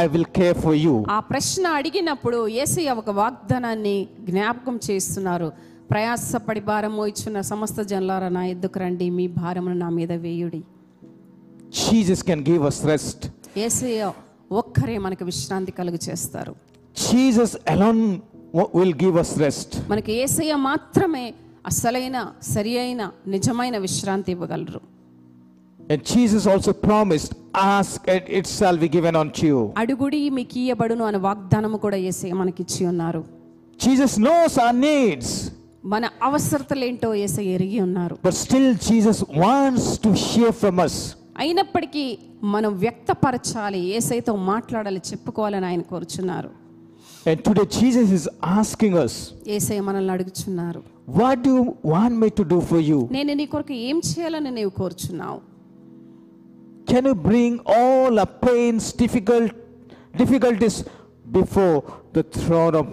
I will care for you. ఆ ప్రశ్న అడిగినప్పుడు యేసయ్య ఒక వాగ్దానాన్ని జ్ఞాపకం చేస్తున్నారు. ప్రయాసపడి భారం మోయిచున్న సమస్త జనులారా నా యొద్దకు రండి, మీ భారమును నా మీద వేయుడి. Jesus can give us rest. యేసయ్య ఒక్కరే మనకు విశ్రాంతి కలుగు చేస్తారు. Jesus alone will give us rest. మనకు యేసయ్య మాత్రమే అసలైన సరియైన నిజమైన విశ్రాంతి ఇవ్వగలరు. And Jesus also promised, ask and it shall be given unto you. అడుగుడి మీకు ఇయ్యబడును అనే వాగ్దానము కూడా యేసయ్య మనకి ఇచ్చి ఉన్నారు. Jesus knows our needs. మన అవసరతలు ఏంటో యేసయ్య ఎరిగి ఉన్నారు. But still Jesus wants to hear from us. అయినప్పటికీ మనం వ్యక్తపరచాలి, యేసయ్యతో మాట్లాడాలి, చెప్పుకోవాలని ఆయన కోరుచున్నారు. And today Jesus is asking us. యేసయ్య మనల్ని అడుగుచున్నారు. What do you want me to do for you? నేను నీ కొరకు ఏం చేయాలని నీవు కోరుచున్నావు? Can you bring all our pains, difficulties before the throne of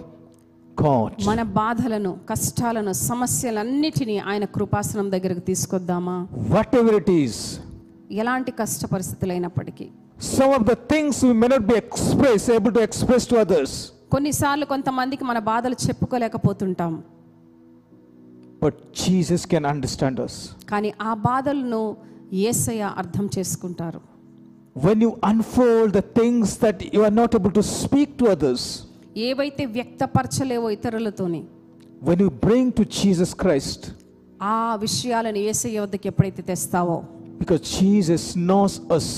God? మన బాధలను, కష్టాలను, సమస్యలన్నిటిని ఆయన కృపాసనం దగ్గరికి తీసుకొద్దామా? Whatever it is. ఎలాంటి కష్ట పరిస్థితులైనప్పటికీ. Some of the things we may not be able to express to others. కొన్నిసార్లు కొంతమందికి మన బాధలు చెప్పుకోలేకపోతుంటాం. But Jesus can understand us. కానీ ఆ బాధలను యేసయ్య అర్థం చేసుకుంటారు. When you unfold the things that you are not able to speak to others. ఏవైతే వ్యక్తపరచలేవో ఇతరులతోని. When you bring to Jesus Christ. ఆ విషయాలను యేసయ్య వద్దకు ఎప్పుడైతే తెస్తావో, because Jesus knows us,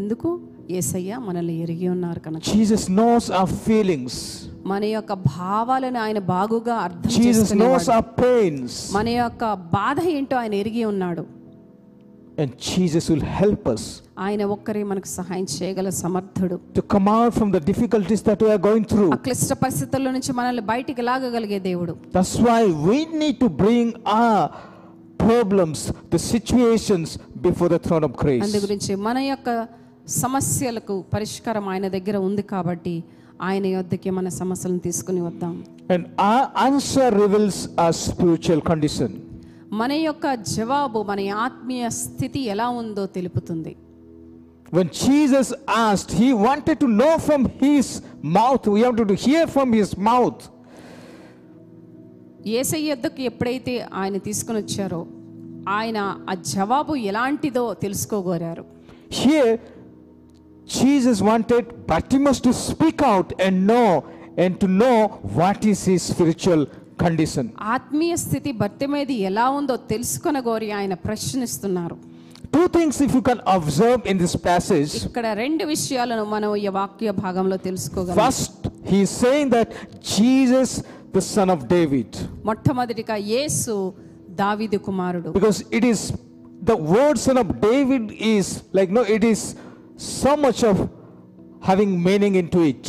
ఎందుకు యేసయ్య మనల్ని ఎరిగి ఉన్నారు కనుక. Jesus knows our feelings, మన యొక్క భావాలను ఆయన బాగుగా అర్థం చేసుకున్నాడు. Jesus knows our pains, మన యొక్క బాధ ఏంటో ఆయన ఎరిగి ఉన్నాడు. And Jesus will help us, ఆయన ఒక్కరే మనకు సహాయం చేయగల సమర్థుడు, to come out from the difficulties that we are going through, అక్లిష్ట పరిస్థితుల నుంచి మనల్ని బయటికి లాగగలిగే దేవుడు. That's why we need to bring our problems, the situations before the throne of grace. అందు గురించి మన యొక్క సమస్యలకు పరిష్కారం ఆయన దగ్గర ఉంది కాబట్టి ఆయన యొద్దకి మన సమస్యలను తీసుకుని వద్దాం. And our answer reveals our spiritual condition, మన యొక్క జవాబు మన ఆత్మీయ స్థితి ఎలా ఉందో తెలుపుతుంది. When Jesus asked, he wanted to know from his mouth, we have to hear from his mouth. యేసయ్య యొద్దకు ఎప్పుడైతే ఆయన తీసుకొని వచ్చారో ఆయన ఆ జవాబు ఎలాంటిదో తెలుసుకోగోరారు. Here Jesus wanted Bartimaeus to speak out and know, and to know what is his spiritual condition. ఆత్మీయ స్థితి బర్తిమేది ఎలా ఉందో తెలుసుకొనగోరి ఆయన ప్రశ్నిస్తున్నారు. Two things if you can observe in this passage, ఇక్కడ రెండు విషయాలను మనం ఈ వాక్య భాగంలో తెలుసుకోగలం. First, he is saying that Jesus the son of David, మొట్టమొదటిగా యేసు దావీదు కుమారుడు. Because it is the word son of David is like, no, it is so much of having meaning into it.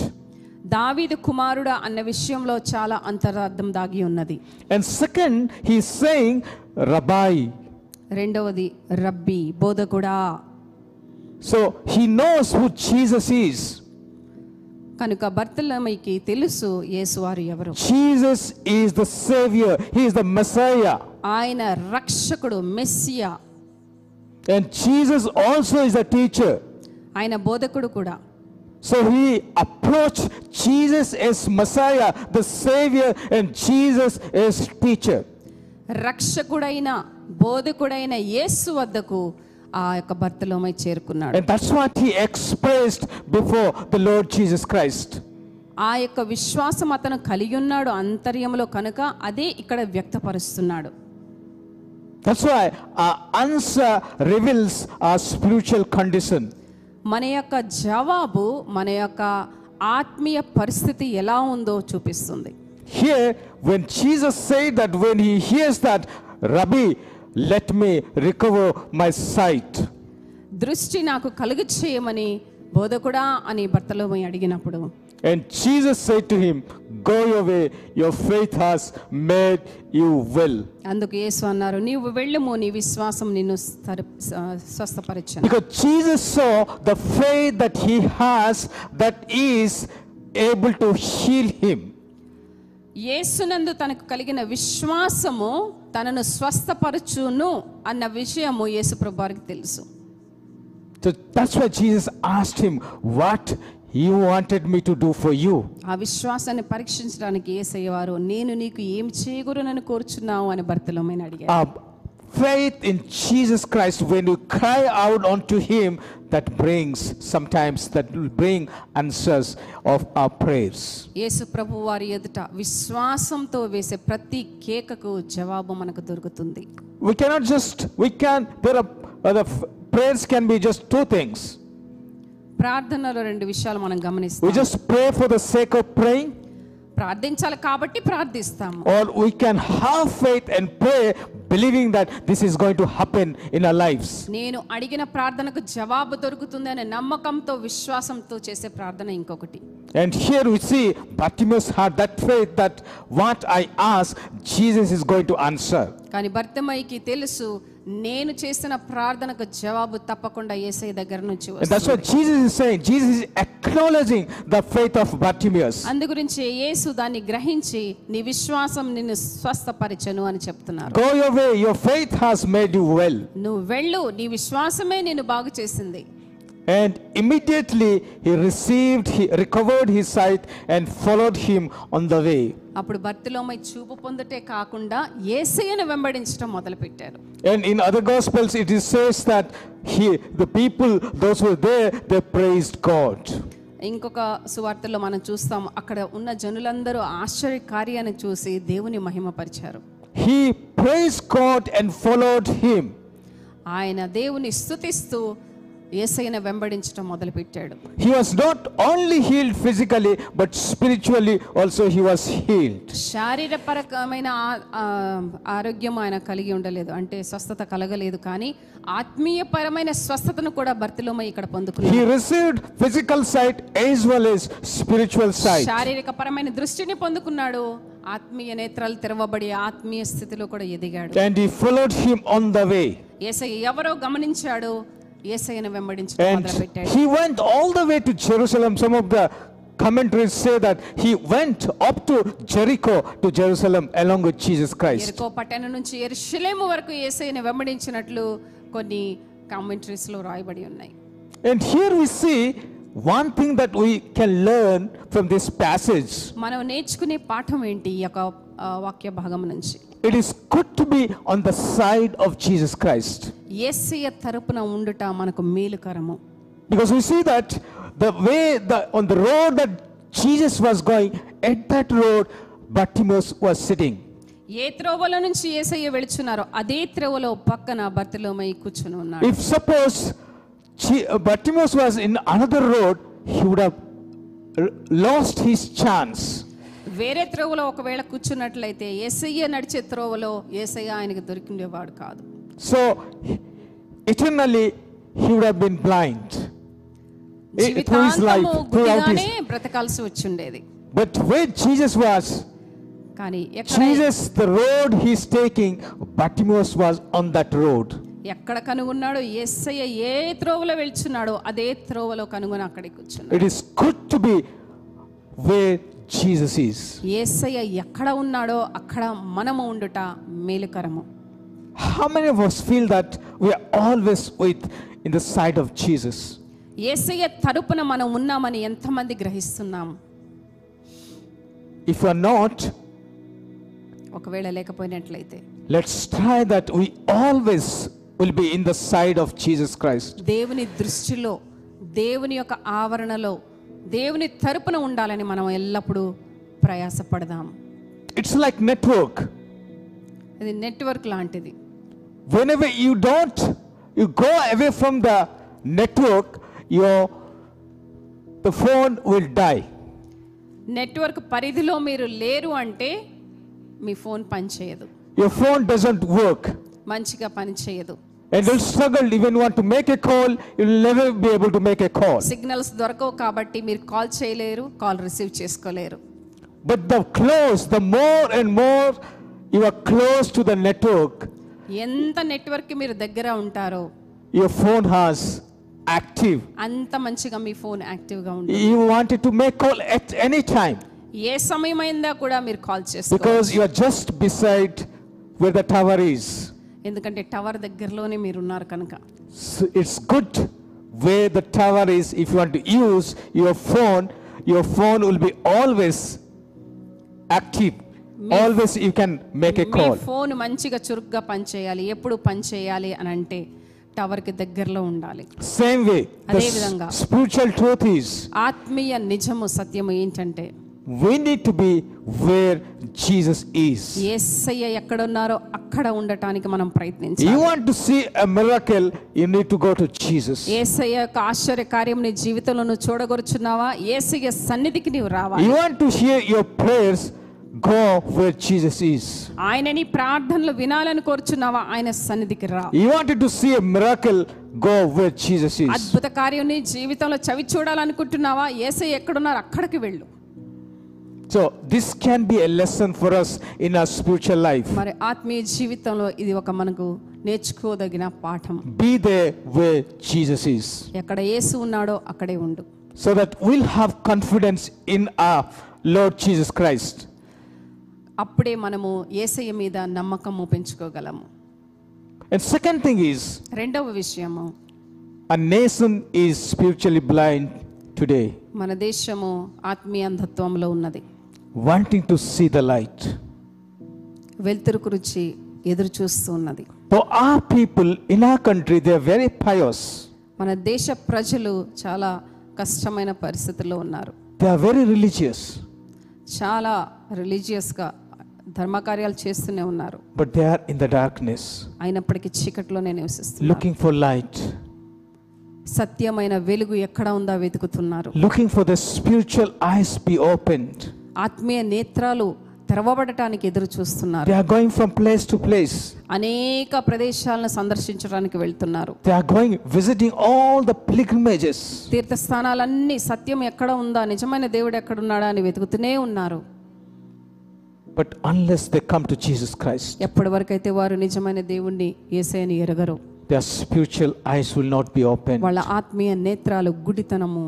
దావీదు కుమారుడు అన్న విషయంలో చాలా అంతరార్థం దాగి ఉన్నది. And second, he is saying rabbi, రెండవది రబ్బీ, బోధకుడా. So he knows who Jesus is, కనుక బర్తలమైకి తెలుసు యేసు వారు ఎవరు. Jesus is the savior, he is the messiah, ఆయన రక్షకుడు, messiah. And Jesus also is a teacher, ఆయన బోధకుడు కూడా. So he approached Jesus as Messiah, the Savior, and Jesus as teacher. రక్షకుడైన బోధకుడైన యేసు వద్దకు ఆ యొక్క బర్తలోమై చేరుకున్నాడు. And that's what he expressed before the Lord Jesus Christ. ఆ యొక్క విశ్వాసం అతను కలిగి ఉన్నాడు అంతర్యంలో, కనుక అదే ఇక్కడ వ్యక్తపరుస్తున్నాడు. That's why our answer reveals our spiritual condition. మన యొక్క జవాబు మన యొక్క ఆత్మీయ పరిస్థితి ఎలా ఉందో చూపిస్తుంది. Here when Jesus said that, when he hears that, Rabbi, let me recover my sight, దృష్టి నాకు కలుగు చేయమని బోధకుడా అని బర్తలోమై అడిగినప్పుడు, and Jesus said to him, go your way, your faith has made you well. అందుకు యేసు అన్నారు, నీవు వెళ్ళుము, నీ విశ్వాసం నిన్ను స్వస్థపరిచెను. Because Jesus saw the faith that he has that is able to heal him. యేసునందు తనకు కలిగిన విశ్వాసము తనను స్వస్థపరచును అన్న విషయము యేసు ప్రభువారికి తెలుసు. So that's why Jesus asked him, what you wanted me to do for you. ఆ విశ్వాసాన్ని పరీక్షించడానికి యేసయ్య వారు నేను నీకు ఏం చేయగోరునని కోరుచున్నావు అని బర్తలోమైని అడిగారు. ఆ faith in Jesus Christ, when you cry out unto him, that brings, sometimes that will bring answers of our prayers. యేసు ప్రభు వారి ఎదుట విశ్వాసంతో వేసే ప్రతి కేకకు జవాబు మనకు దొరుకుతుంది. We cannot just, we can, there are the prayers can be just two things. ప్రార్థనలో రెండు విషయాలు మనం గమనిస్తాం. We just pray for the sake of praying, ప్రార్థించాలి కాబట్టి ప్రార్థిస్తాము. Or we can have faith and pray believing that this is going to happen in our lives. నేను అడిగిన ప్రార్థనకు జవాబు దొరుకుతుందనే నమ్మకంతో విశ్వాసంతో చేసే ప్రార్థన ఇంకొకటి. And here we see Bartimaeus had that faith that what I ask, Jesus is going to answer. కానీ బర్తిమయికి తెలుసు నేను చేసిన ప్రార్థనకు జవాబు తప్పకుండా యేసయ్య దగ్గర నుంచి వస్తుంది. That's what Jesus is saying. Jesus is acknowledging the faith of Bartimaeus. అందు గురించి యేసు దాన్ని గ్రహించి నీ విశ్వాసం నిన్ను స్వస్థపరిచెను అని చెప్తున్నారు. Go your way, your faith has made you well. నువ్వు వెళ్ళు, నీ విశ్వాసమే నిన్ను బాగు చేసింది. And immediately he recovered his sight and followed him on the way. అప్పుడు బర్తిలోమై చూపు పొందటే కాకుండా యేసయ్యను వెంబడించడం మొదలుపెట్టారు. And in other gospels it is says that the people, those who were there, they praised God. ఇంకొక సువార్తలో మనం చూస్తాం అక్కడ ఉన్న జనులందరూ ఆశ్చర్య కార్యాన్ని చూసి దేవుని మహిమపరిచారు. He praised God and followed him. ఆయన దేవుని స్తుతిస్తూ యేసయ్యను వెంబడించడం మొదలుపెట్టాడు. He was not only healed physically but spiritually also he was healed. శారీరపరమైన ఆరోగ్యం ఆయన కలిగి ఉండలేదు, అంటే స్వస్థత కలగలేదు, కానీ ఆత్మీయపరమైన స్వస్థతను కూడా బర్తిలోమై ఇక్కడ పొందుకున్నాడు. He received physical sight as well as spiritual sight. శారీరకపరమైన దృష్టిని పొందుకున్నాడు, ఆత్మీయ నేత్రాలు తెరవబడి ఆత్మీయ స్థితిలో కూడా ఎదిగాడు. And he followed him on the way. యేసయ్య ఎవరో గమనించాడు, యేసయ్యను వెంబడించడం మొదలుపెట్టాడు. He went all the way to Jerusalem. Some of the commentaries say that he went up to Jericho to Jerusalem along with Jesus Christ. Jericho పట్టణం నుంచి యెరూషలేము వరకు యేసయ్యను వెంబడించినట్లు కొన్ని commentaries లో రాయబడి ఉన్నాయి. And here we see one thing that we can learn from this passage. మనం నేర్చుకునే పాఠం ఏంటి ఈ యొక్క వాక్య భాగం నుంచి? It is good to be on the side of Jesus Christ. యేసయ్య తరపున ఉండుట మనకు మేలుకరము. Because we see that the way on the road that Jesus was going, at that road Bartimaeus was sitting. ఏ త్రోవలో నుంచి యేసయ్య వెళ్చునారో అదే త్రోవలో పక్కన బర్తిలోమై కూర్చుని ఉన్నాడు. If suppose Bartimaeus was in another road, he would have lost his chance. వేరే త్రోవలో ఒకవేళ కూర్చున్నట్లయితే యేసయ్య నడిచే త్రోవలో యేసయ్య ఆయనకు దొరికిండేవాడు కాదు. So eternally he would have been blind through his life, throughout his బ్రతకాల్సి వచ్చుండేది. But where Jesus was, కానీ Jesus the road he is taking, Bartimaeus was on that road. ఎక్కడ కనుగొన్నాడు యేసయ్య ఏ త్రోవలో వెళ్చున్నాడో అదే త్రోవలో కనుగొని అక్కడికి వచ్చున్నాడు. It is good to be where Jesus is. యేసయ్య ఎక్కడ ఉన్నాడో అక్కడ మనము ఉండుట మేలుకరము. How many of us feel that we are always in the side of Jesus? యేసయ్య తరపున మనం ఉన్నామని ఎంతమంది గ్రహిస్తున్నాం? If you are not, ఒకవేళ లేకపోయినట్లయితే let's try that we always will be in the side of Jesus Christ. దేవుని దృష్టిలో, దేవుని యొక్క ఆవరణలో, దేవుని తరపున ఉండాలని మనం ఎల్లప్పుడూ ప్రయాసపడదాం. It's like network. ఇది నెట్వర్క్ లాంటిది. Whenever you go away from the network, the phone will die. Network పరిధిలో మీరు లేరు అంటే మీ ఫోన్ పని చేయదు. Your phone doesn't work. మంచిగా పని చేయదు. And you'll struggle even want to make a call, you'll never be able to make a call. Signals దొరకవు కాబట్టి మీరు కాల్ చేయలేరు, కాల్ రిసీవ్ చేసుకోలేరు. But the more and more you are close to the network, ఎంత network కి మీరు దగ్గర ఉంటారో, your phone has active, అంత మంచిగా మీ ఫోన్ యాక్టివ్ గా ఉంటుంది. You wanted to make call at any time, ఏ సమయమైనా కూడా మీరు కాల్ చేసుకోవచ్చు. Because you are just beside where the tower is. ఎందుకంటే టవర్ దగ్గరలోనే మీరు ఉన్నారు కనుక. It's good where the tower is. If you want to use your phone will be always active. Always you can make a call. మీ phone మంచిగా చురుగ్గా పని చేయాలి. ఎప్పుడు పని చేయాలి అని అంటే టవర్ కి దగ్గరలో ఉండాలి. Same way అదే విధంగా spiritual truth is, ఆత్మీయ నిజము సత్యము ఏంటంటే we need to be where Jesus is. యేసయ్య ఎక్కడ ఉన్నారో అక్కడ ఉండటానికి మనం ప్రయత్నించాలి. You want to see a miracle, you need to go to Jesus. యేసయ్య యొక్క ఆశ్చర్య కార్యముని జీవితంలో నువ్వు చూడగొరుచున్నావా? యేసయ్య సన్నిధికి నీవు రావాలి. You want to hear your prayers, go where Jesus is. ఆయనని ప్రార్థనలు వినాలని కోరుచున్నావా? ఆయన సన్నిధికి రా. You wanted to see a miracle, go where Jesus is. అద్భుత కార్యాన్ని జీవితంలో చవి చూడాలనుకుంటున్నావా? యేసయ్య ఎక్కడ ఉన్నారు అక్కడికి వెళ్ళు. So this can be a lesson for us in our spiritual life. మరి ఆత్మీయ జీవితంలో ఇది ఒక మనకు నేర్చుకోదగిన పాఠం. Be there where Jesus is. ఎక్కడ యేసు ఉన్నాడో అక్కడే ఉండు. So that we'll have confidence in our Lord Jesus Christ. అప్పుడే మనము యేసయ్య మీద నమ్మకము పెంచుకోగలము. And second thing is, రెండవ విషయము, a nation is spiritually blind today. మన దేశము ఆత్మీయ అంధత్వంలో ఉన్నది. Wanting to see the light. వెలుతురు గురించి ఎదురు చూస్తూ ఉన్నది. For our people in our country, they are very pious. మన దేశ ప్రజలు చాలా కష్టమైన పరిస్థితుల్లో ఉన్నారు. They are very religious. చాలా రిలీజియస్ గా ధర్మ కార్యాలు చేస్తూనే ఉన్నారు. But they are in the darkness. అయినప్పటికీ చీకట్లోనే నివసిస్తున్నారు. Looking for light. సత్యమైన వెలుగు ఎక్కడ ఉందా వెతుకుతున్నారు. Looking for the spiritual eyes be opened. ఆత్మీయ నేత్రాలు తెరవబడటానికి ఎదురు చూస్తున్నారు. They are going from place to place. అనేక ప్రదేశాలను సందర్శించడానికి వెళ్తున్నారు. They are going visiting all the pilgrimages. తీర్థస్థానాలన్నీ సత్యం ఎక్కడ ఉందా, నిజమైన దేవుడు ఎక్కడ ఉన్నాడా అని వెతుకుతూనే ఉన్నారు. But unless they come to Jesus Christ, ఎప్పటి వరకు అయితే వారు నిజమైన దేవుణ్ణి యేసయ్యని ఎరగరు, their spiritual eyes will not be opened. వాళ్ళ ఆత్మీయ నేత్రాలు గుడితనము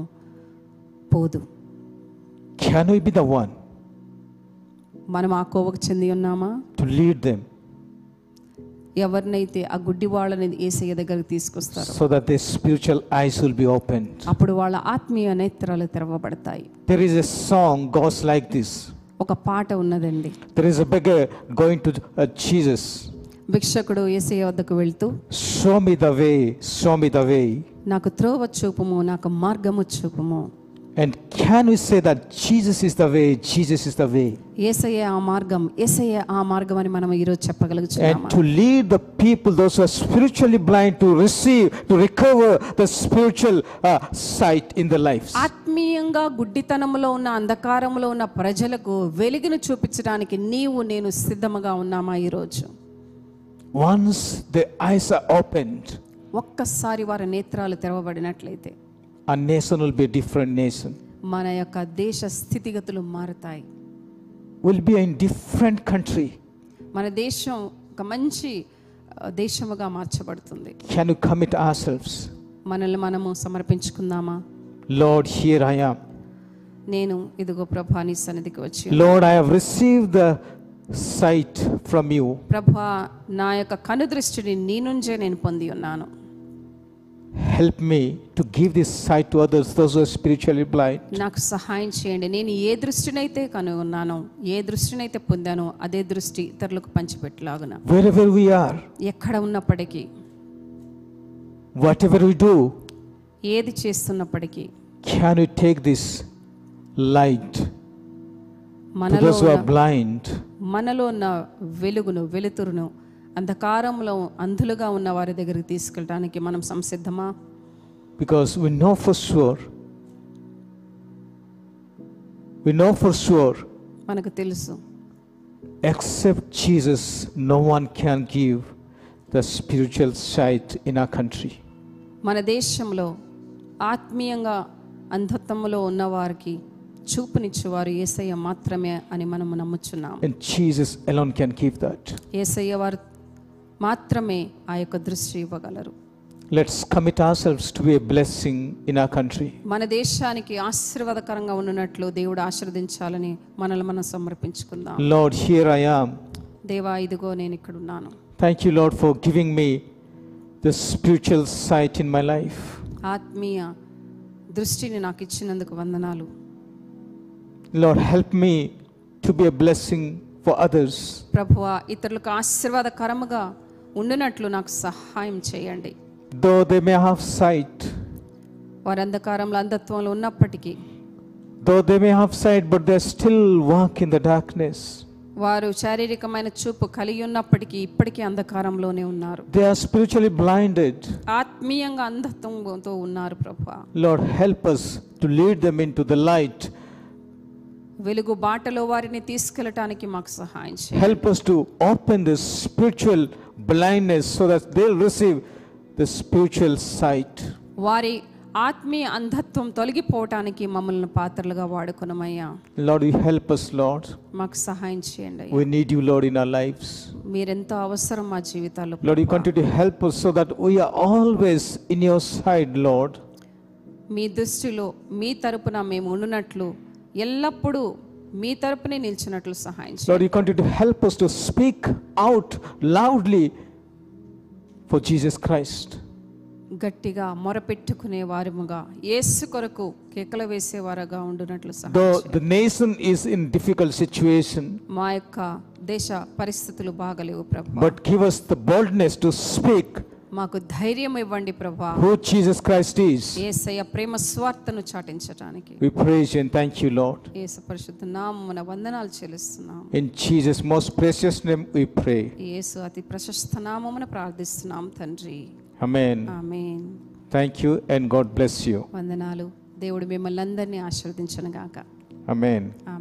పోదు. Can we be the one? మనం ఆ కోవకు చెంది ఉన్నామా? To lead them. ఎవరినైతే ఆ గుడ్డి వాళ్ళని యేసయ్య దగ్గరికి తీసుకొస్తారు. So that their spiritual eyes will be opened. అప్పుడు వాళ్ళ ఆత్మీయ నేత్రాలు తెరవబడతాయి. There is a song goes like this. ఒక పాట ఉన్నదండి. There is a beggar going to Jesus. భిక్షకుడు యేసయ్య వద్దకు వెళ్తూ, Show me the way, show me the way. నాకు త్రోవ చూపుము, నాకు మార్గము చూపుము. And can we say that Jesus is the way, Jesus is the way? యేసయ్య ఆ మార్గం, యేసయ్య ఆ మార్గం అని మనం ఈ రోజు చెప్పగలుగుతున్నామా? And to lead the people, those who are spiritually blind, to receive, to recover the spiritual sight in their lives. ఆత్మీయంగా గుడ్డితనంలో ఉన్న, అంధకారంలో ఉన్న ప్రజలకు వెలుగును చూపించడానికి నీవు నేను సిద్ధముగా ఉన్నామా ఈ రోజు? Once the eyes are opened, ఒక్కసారి వారి నేత్రాలు తెరవబడినట్లయితే, a nation will be a different nation. మన యొక్క దేశ స్థితిగతులు మారుతాయి. Will be in different country. మన దేశం ఒక మంచి దేశముగా మార్చబడుతుంది. Can you commit ourselves? మనల్ని మనము సమర్పించుకుందామా? Lord, here I am. నేను ఇదిగో ప్రభువా నీ సన్నిధికి వచ్చాను. Lord, I have received the sight from you. ప్రభువా నా యొక్క కను దృష్టిని నీ నుంచే నేను పొంది ఉన్నాను. Help me to give this sight to others, those who are spiritually blind. నాకు సహాయం చేయండి. నేను ఏ దృష్టినైతే కనుగొన్నానో, ఏ దృష్టినైతే పొందానో అదే దృష్టి ఇతరులకు పంచిపెట్టలాగున. Wherever we are, ఎక్కడ ఉన్నప్పటికీ, whatever we do, ఏది చేస్తున్నప్పటికీ, can we take this light to those who are blind? మనలో ఉన్న వెలుగును, వెలుతురును అంధకారంలో అంధులుగా ఉన్న వారి దగ్గరికి తీసుకెళ్ళడానికి మనం సంసిద్ధమా? Because we know for sure మనకు తెలుసు, except Jesus no one can give the spiritual sight in our country. మన దేశంలో ఆత్మీయంగా అంధత్వంలో ఉన్న వారికి చూపునిచ్చేవారు యేసయ్య మాత్రమే అని మనం నమ్ముచున్నాం. And Jesus alone can give that. యేసయ్య వారు మాత్రమే ఆ యొక్క దృష్టి ఇవ్వగలరు. Let's commit ourselves to be a blessing in our country. మన దేశానికి ఆశీర్వాదకరంగా ఉన్నట్లు దేవుడు ఆశీర్వదించాలని మనల్ని మనం సమర్పించుకుందాం. Lord, here I am. దేవా ఇదిగో నేను ఇక్కడ ఉన్నాను. Thank you Lord for giving me the spiritual sight in my life. ఆత్మీయ దృష్టిని నాకు ఇచ్చినందుకు వందనాలు. Lord, help me to be a blessing for others. ప్రభువా ఇతరులకు ఆశీర్వాదకరముగా ఉండనట్లు నాకు సహాయం చేయండి. Though they may have sight, వారు అంధకారంలో అంధత్వంలో ఉన్నప్పటికీ, though they may have sight but they still walk in the darkness. వారు శారీరకమైన చూపు కలిగి ఉన్నప్పటికీ ఇప్పటికీ అంధకారంలోనే ఉన్నారు. They are spiritually blinded. ఆత్మీయంగా అంధత్వంతో ఉన్నారు ప్రభువా. Lord, help us to lead them into the light. వెలుగు బాటలో వారిని తీసుకెళ్ళడానికి మాకు సహాయం చేయండి. Help us to open this spiritual blindness so that they'll receive the spiritual sight. వారి ఆత్మీయ అంధత్వం తొలగిపోవడానికి మమ్మల్ని పాత్రలుగా వాడుకొనమయ్యా. Lord, you help us Lord. మాకు సహాయం చేయండి. We need you Lord in our lives. మీరెంతో అవసరం మా జీవితాల్లో. Lord, you continue to help us so that we are always in your side Lord. మీ దృష్టిలో మీ తరపున మేము ఉండునట్లు, ఎల్లప్పుడూ మీ తరపునే నిలిచినట్లు సహాయం చేయండి. Lord, you continue to help us to speak out loudly for Jesus Christ. గట్టిగా మొరపెట్టుకునే వారముగా, యేసు కొరకు కేకలు వేసే వారగా ఉండునట్లు సహాయం చేయండి. The nation is in difficult situation. మా యొక్క దేశ పరిస్థితులు బాగలేవు ప్రభువా. But give us the boldness to speak. మాకు ధైర్యం ఇవ్వండి ప్రభువా. Who Jesus Christ is. Yesayya Prema స్వార్థను చాటించడానికి. We praise and thank you Lord. యేసు పరిశుద్ధ నామమున వందనాలు చెల్లిస్తున్నాం. In Jesus most precious name we pray. యేసు అతి ప్రశస్త నామమున ప్రార్థిస్తున్నాం తండ్రి. Amen. Amen. Thank you and God bless you. వందనాలు. దేవుడు మిమ్మల్ని అందరినీ ఆశీర్వదించును గాక. Amen.